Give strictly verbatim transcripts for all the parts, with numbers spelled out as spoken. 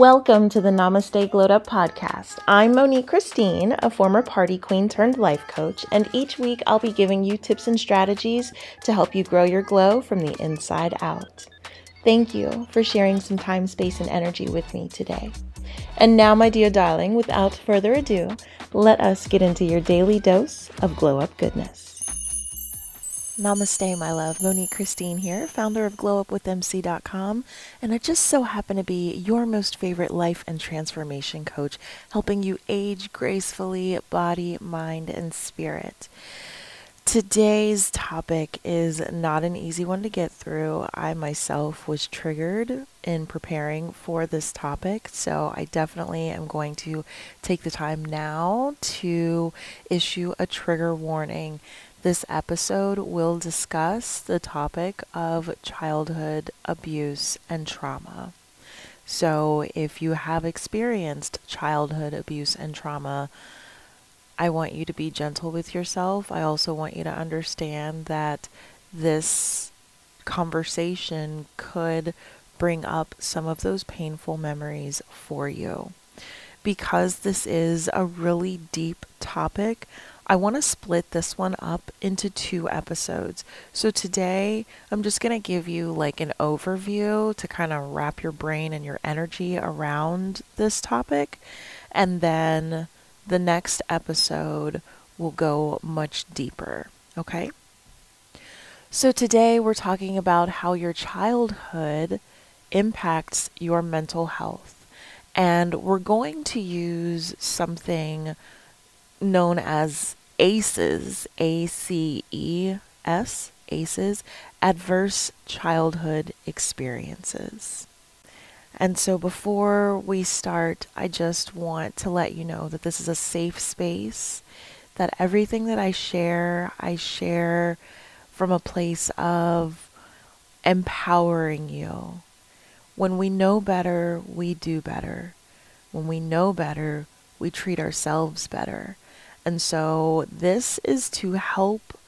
Welcome to the Namaste Glowed Up podcast. I'm Monique Christine, a former party queen turned life coach, and each week I'll be giving you tips and strategies to help you grow your glow from the inside out. Thank you for sharing some time, space, and energy with me today. And now, my dear darling, without further ado, let us get into your daily dose of glow up goodness. Namaste, my love. Monique Christine here, founder of glow up with m c dot com, and I just so happen to be your most favorite life and transformation coach, helping you age gracefully, body, mind, and spirit. Today's topic is not an easy one to get through. I myself was triggered in preparing for this topic, so I definitely am going to take the time now to issue a trigger warning. This episode will discuss the topic of childhood abuse and trauma. So if you have experienced childhood abuse and trauma, I want you to be gentle with yourself. I also want you to understand that this conversation could bring up some of those painful memories for you. Because this is a really deep topic, I want to split this one up into two episodes. So today, I'm just going to give you like an overview to kind of wrap your brain and your energy around this topic. And then the next episode will go much deeper. Okay? So today we're talking about how your childhood impacts your mental health. And we're going to use something known as A C Es, A C E S, A C Es, adverse childhood experiences. And so before we start, I just want to let you know that this is a safe space, that everything that I share, I share from a place of empowering you. When we know better, we do better. When we know better, we treat ourselves better. And so this is to help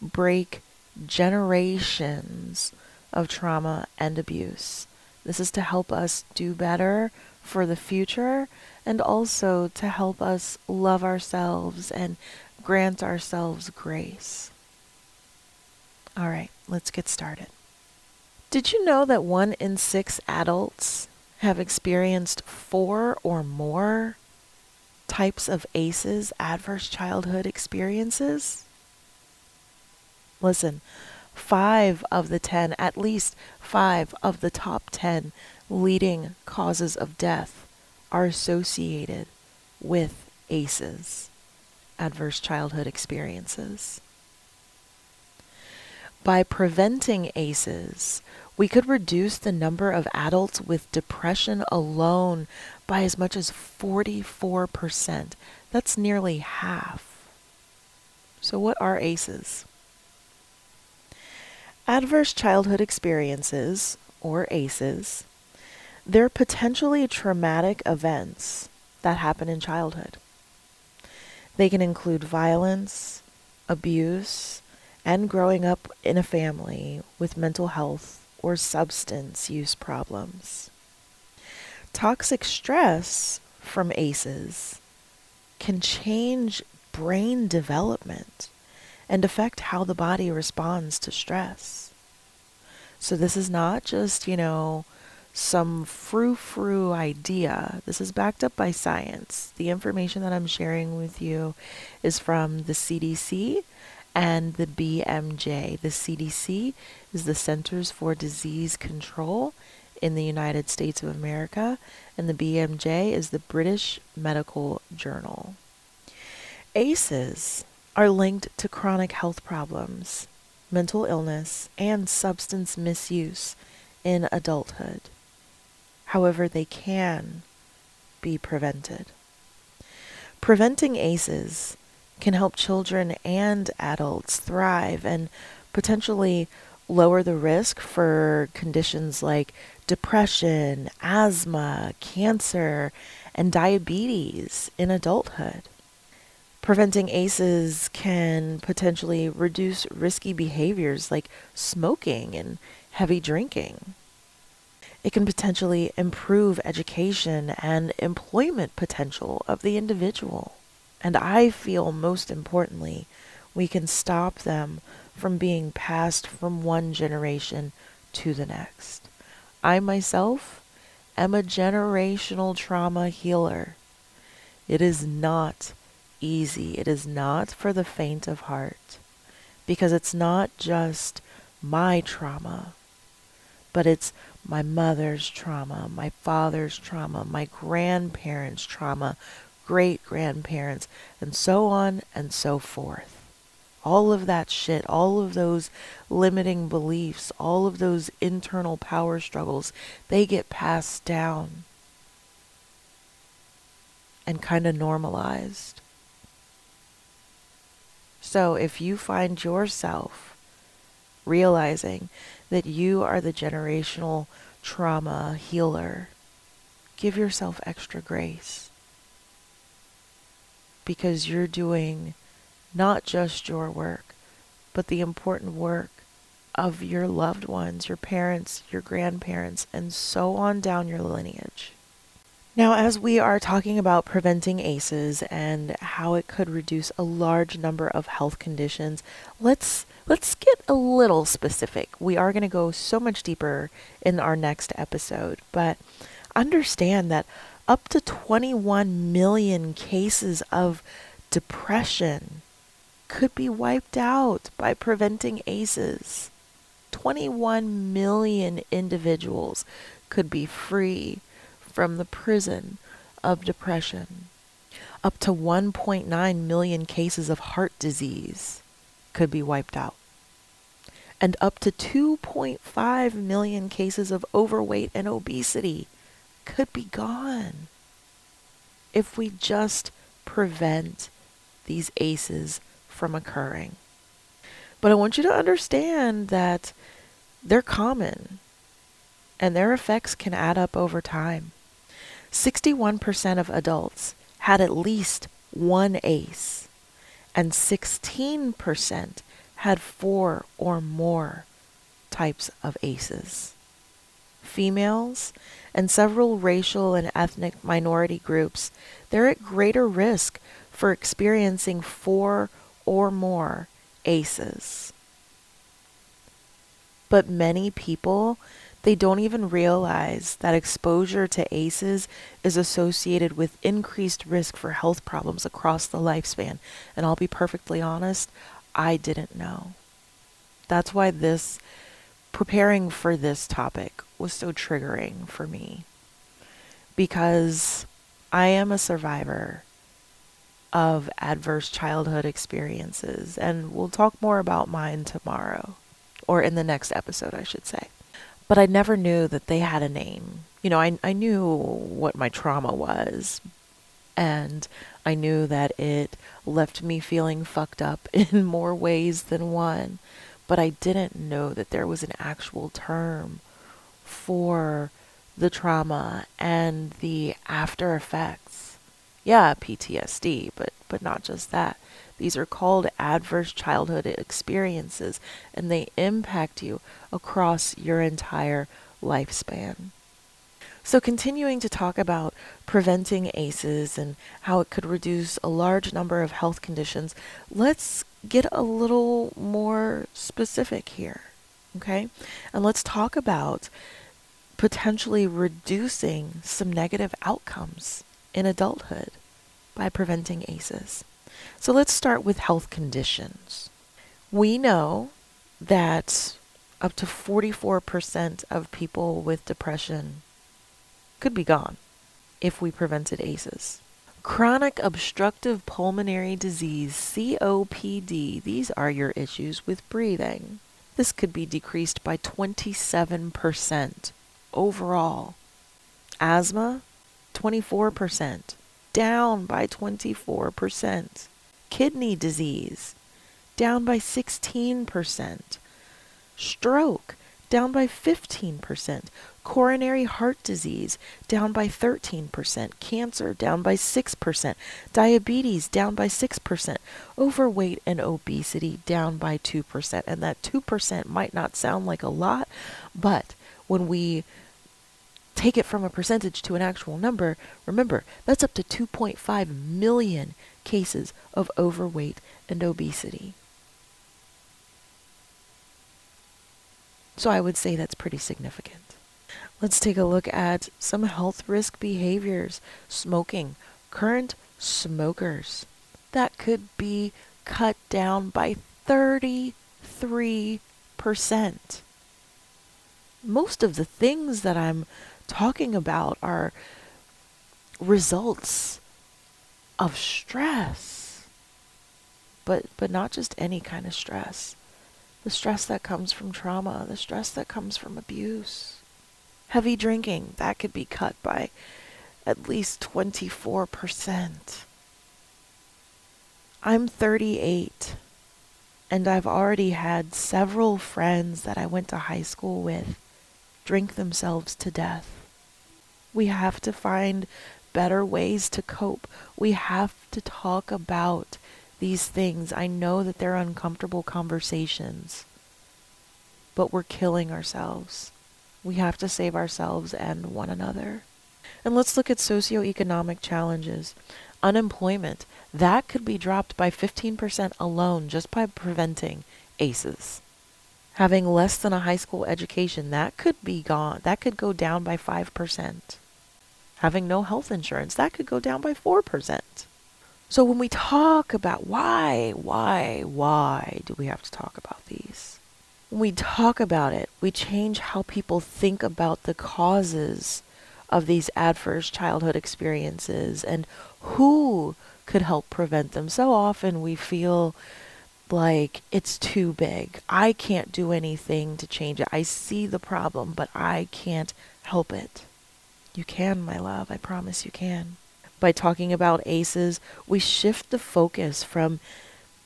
break generations of trauma and abuse. This is to help us do better for the future and also to help us love ourselves and grant ourselves grace. All right, let's get started. Did you know that one in six adults have experienced four or more types of A C Es, adverse childhood experiences? Listen, five of the ten, at least five of the top ten leading causes of death are associated with A C Es, adverse childhood experiences. By preventing A C Es, we could reduce the number of adults with depression alone by as much as forty-four percent. That's nearly half. So what are A C Es? Adverse childhood experiences, or A C Es, they're potentially traumatic events that happen in childhood. They can include violence, abuse, and growing up in a family with mental health or substance use problems. Toxic stress from A C Es can change brain development and affect how the body responds to stress. So this is not just, you know, some frou-frou idea. This is backed up by science. The information that I'm sharing with you is from the C D C and the B M J. The C D C is the Centers for Disease Control in the United States of America, and the B M J is the British Medical Journal. A C Es are linked to chronic health problems, mental illness, and substance misuse in adulthood. However, they can be prevented. Preventing A C Es can help children and adults thrive and potentially lower the risk for conditions like depression, asthma, cancer, and diabetes in adulthood. Preventing A C Es can potentially reduce risky behaviors like smoking and heavy drinking. it can potentially improve education and employment potential of the individual. And I feel, most importantly, we can stop them from being passed from one generation to the next. I myself am a generational trauma healer. It is not easy. It is not for the faint of heart, because it's not just my trauma, but it's my mother's trauma, my father's trauma, my grandparents' trauma, great-grandparents, and so on and so forth. All of that shit, all of those limiting beliefs, all of those internal power struggles, they get passed down and kind of normalized. So if you find yourself realizing that you are the generational trauma healer, give yourself extra grace, because you're doing not just your work, but the important work of your loved ones, your parents, your grandparents, and so on down your lineage. Now, as we are talking about preventing A C Es and how it could reduce a large number of health conditions, let's let's get a little specific. We are going to go so much deeper in our next episode, but understand that up to twenty-one million cases of depression could be wiped out by preventing A C Es. twenty-one million individuals could be free from the prison of depression. Up to one point nine million cases of heart disease could be wiped out. And up to two point five million cases of overweight and obesity could be gone if we just prevent these A C Es from occurring. But I want you to understand that they're common and their effects can add up over time. sixty-one percent of adults had at least one A C E, and sixteen percent had four or more types of A C Es. Females and several racial and ethnic minority groups, they're at greater risk for experiencing four or more A C Es. But many people, they don't even realize that exposure to A C Es is associated with increased risk for health problems across the lifespan. And I'll be perfectly honest, I didn't know. That's why this, preparing for this topic was so triggering for me, because I am a survivor of adverse childhood experiences, and we'll talk more about mine tomorrow, or in the next episode, I should say. But I never knew that they had a name. You know, I, I knew what my trauma was, and I knew that it left me feeling fucked up in more ways than one, but I didn't know that there was an actual term for the trauma and the after effects. Yeah, P T S D, but, but not just that. These are called adverse childhood experiences, and they impact you across your entire lifespan. So continuing to talk about preventing A C Es and how it could reduce a large number of health conditions, let's get a little more specific here, okay? And let's talk about potentially reducing some negative outcomes in adulthood by preventing A C Es. So let's start with health conditions. We know that up to forty-four percent of people with depression could be gone if we prevented A C Es. Chronic obstructive pulmonary disease, C O P D, these are your issues with breathing. This could be decreased by twenty-seven percent overall. Asthma, twenty-four percent. Down by twenty-four percent. Kidney disease, down by sixteen percent. Stroke, down by fifteen percent. Coronary heart disease, down by thirteen percent. Cancer, down by six percent. Diabetes, down by six percent. Overweight and obesity, down by two percent. And that two percent might not sound like a lot, but when we take it from a percentage to an actual number, remember, that's up to two point five million cases of overweight and obesity. So I would say that's pretty significant. Let's take a look at some health risk behaviors. Smoking. Current smokers. That could be cut down by thirty-three percent. Most of the things that I'm talking about are results of stress. But, but not just any kind of stress. The stress that comes from trauma, the stress that comes from abuse. Heavy drinking, that could be cut by at least twenty-four percent. I'm thirty-eight, and I've already had several friends that I went to high school with drink themselves to death. We have to find better ways to cope. We have to talk about these things. I know that they're uncomfortable conversations, but we're killing ourselves. We have to save ourselves and one another. And let's look at socioeconomic challenges. Unemployment, that could be dropped by fifteen percent alone just by preventing A C Es. Having less than a high school education, that could be gone. That could go down by five percent. Having no health insurance, that could go down by four percent. So when we talk about why, why, why do we have to talk about these? When we talk about it, we change how people think about the causes of these adverse childhood experiences and who could help prevent them. So often we feel like it's too big. I can't do anything to change it. I see the problem, but I can't help it. You can, my love. I promise you can. By talking about A C Es, we shift the focus from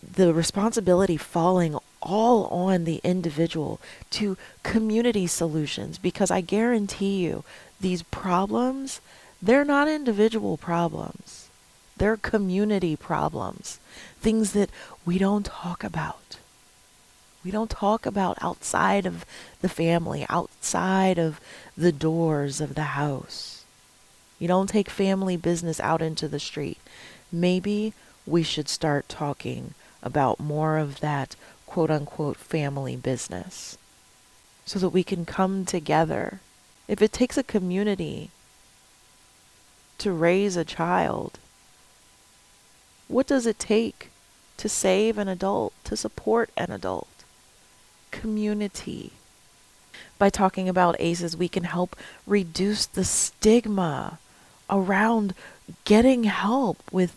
the responsibility falling all on the individual to community solutions, because I guarantee you these problems, they're not individual problems. They're community problems, things that we don't talk about. We don't talk about outside of the family, outside of the doors of the house. You don't take family business out into the street. Maybe we should start talking about more of that quote-unquote family business so that we can come together. If it takes a community to raise a child, what does it take to save an adult, to support an adult? Community. By talking about A C Es, we can help reduce the stigma around getting help with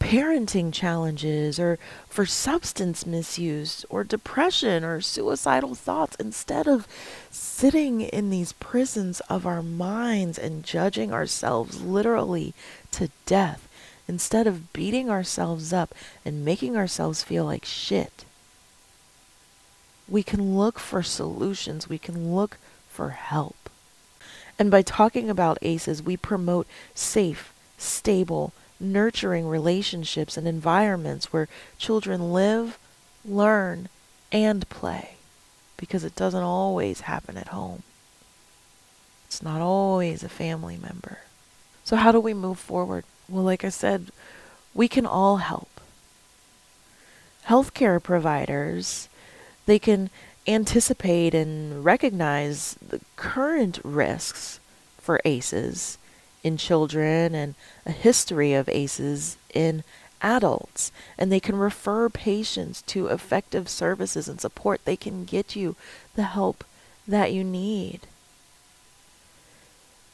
parenting challenges or for substance misuse or depression or suicidal thoughts, instead of sitting in these prisons of our minds and judging ourselves literally to death, instead of beating ourselves up and making ourselves feel like shit. We can look for solutions. We can look for help. And by talking about A C Es, we promote safe, stable, nurturing relationships and environments where children live, learn, and play, because it doesn't always happen at home. It's not always a family member. So how do we move forward? Well, like I said, we can all help. Healthcare providers, they can anticipate and recognize the current risks for A C Es in children and a history of A C Es in adults, and they can refer patients to effective services and support. They can get you the help that you need.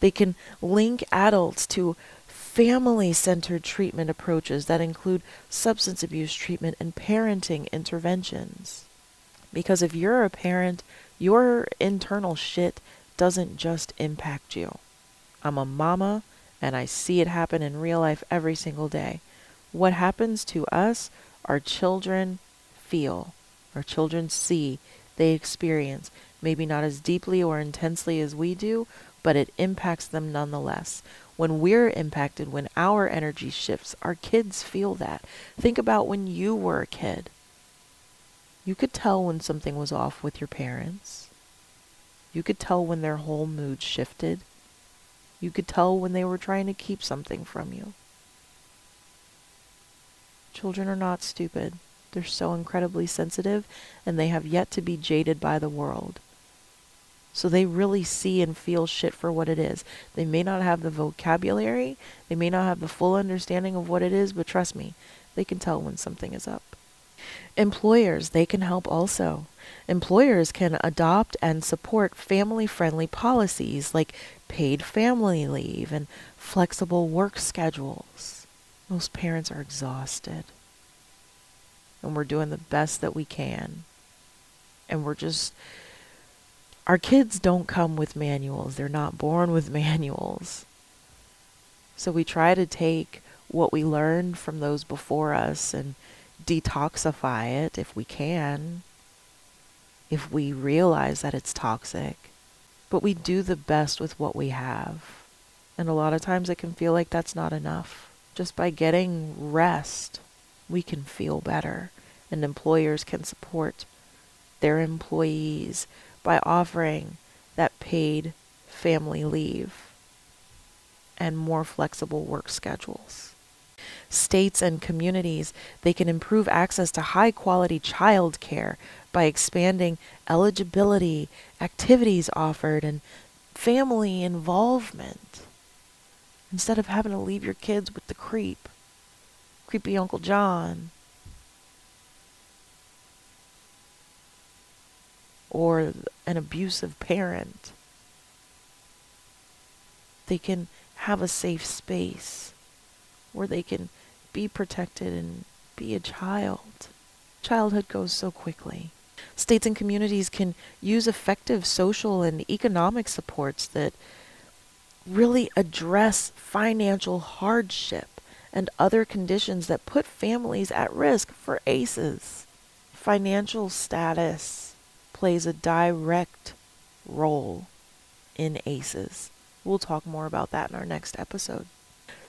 They can link adults to family-centered treatment approaches that include substance abuse treatment and parenting interventions. Because if you're a parent, your internal shit doesn't just impact you. I'm a mama, and I see it happen in real life every single day. What happens to us, our children feel, our children see, they experience, maybe not as deeply or intensely as we do, but it impacts them nonetheless. When we're impacted, when our energy shifts, our kids feel that. Think about when you were a kid. You could tell when something was off with your parents. You could tell when their whole mood shifted. You could tell when they were trying to keep something from you. Children are not stupid. They're so incredibly sensitive, and they have yet to be jaded by the world. So they really see and feel shit for what it is. They may not have the vocabulary, they may not have the full understanding of what it is, but trust me, they can tell when something is up. Employers, they can help also. Employers can adopt and support family-friendly policies like paid family leave and flexible work schedules. Most parents are exhausted. And we're doing the best that we can. And we're just... Our kids don't come with manuals. They're not born with manuals. So we try to take what we learned from those before us and detoxify it if we can, if we realize that it's toxic. But we do the best with what we have. And a lot of times it can feel like that's not enough. Just by getting rest, we can feel better. And employers can support their employees by offering that paid family leave and more flexible work schedules. States and communities, they can improve access to high-quality child care by expanding eligibility, activities offered, and family involvement. Instead of having to leave your kids with the creep, creepy Uncle John, or an abusive parent, they can have a safe space where they can be protected and be a child. Childhood goes so quickly. States and communities can use effective social and economic supports that really address financial hardship and other conditions that put families at risk for A C Es. Financial status plays a direct role in A C Es. We'll talk more about that in our next episode.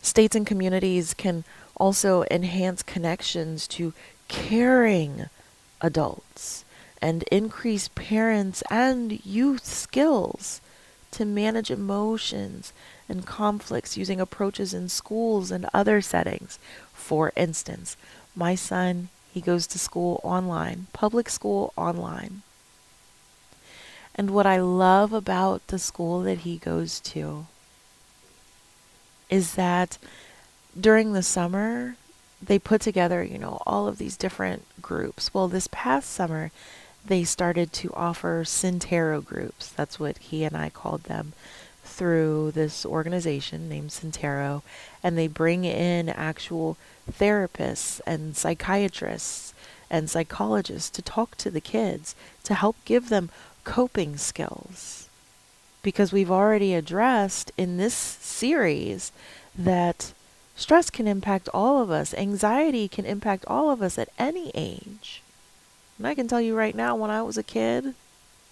States and communities can also enhance connections to caring adults and increase parents' and youth skills to manage emotions and conflicts using approaches in schools and other settings. For instance, my son, he goes to school online, public school online. And what I love about the school that he goes to is that during the summer, they put together, you know, all of these different groups. Well, this past summer, they started to offer Sintero groups. That's what he and I called them, through this organization named Sintero. And they bring in actual therapists and psychiatrists and psychologists to talk to the kids, to help give them coping skills, because we've already addressed in this series that stress can impact all of us. Anxiety can impact all of us at any age. And I can tell you right now, when I was a kid,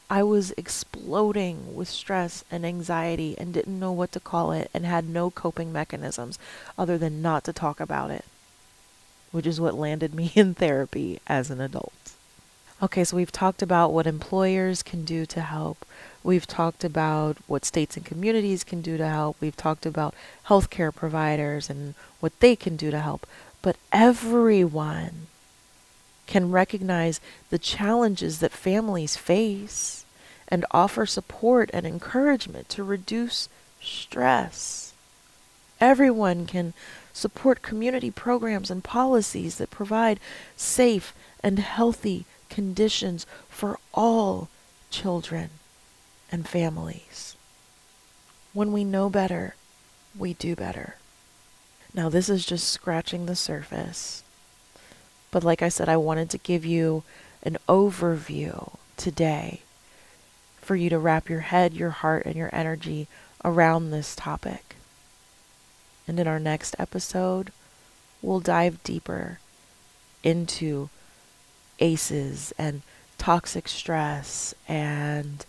I was exploding with stress and anxiety and didn't know what to call it and had no coping mechanisms other than not to talk about it, which is what landed me in therapy as an adult. Okay, so we've talked about what employers can do to help. We've talked about what states and communities can do to help. We've talked about healthcare providers and what they can do to help. But everyone can recognize the challenges that families face and offer support and encouragement to reduce stress. Everyone can support community programs and policies that provide safe and healthy conditions for all children and families. When we know better, we do better. Now, this is just scratching the surface. But like I said, I wanted to give you an overview today for you to wrap your head, your heart, and your energy around this topic. And in our next episode, we'll dive deeper into A C Es and toxic stress and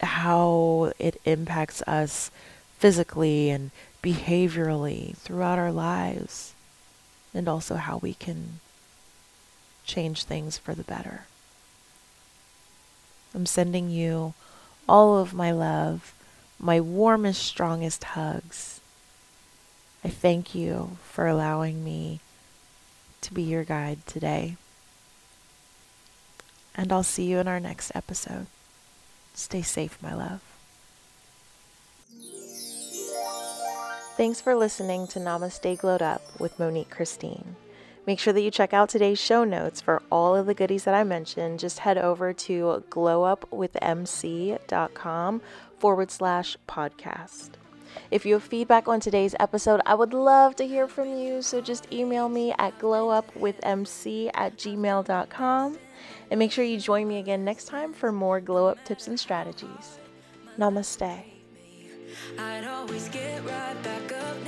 how it impacts us physically and behaviorally throughout our lives, and also how we can change things for the better. I'm sending you all of my love, my warmest, strongest hugs. I thank you for allowing me to be your guide today. And I'll see you in our next episode. Stay safe, my love. Thanks for listening to Namaste Glowed Up with Monique Christine. Make sure that you check out today's show notes for all of the goodies that I mentioned. Just head over to glowupwithmc.com forward slash podcast. If you have feedback on today's episode, I would love to hear from you. So just email me at glowupwithmc at gmail.com. And make sure you join me again next time for more glow up tips and strategies. Namaste. I'd always get right back up.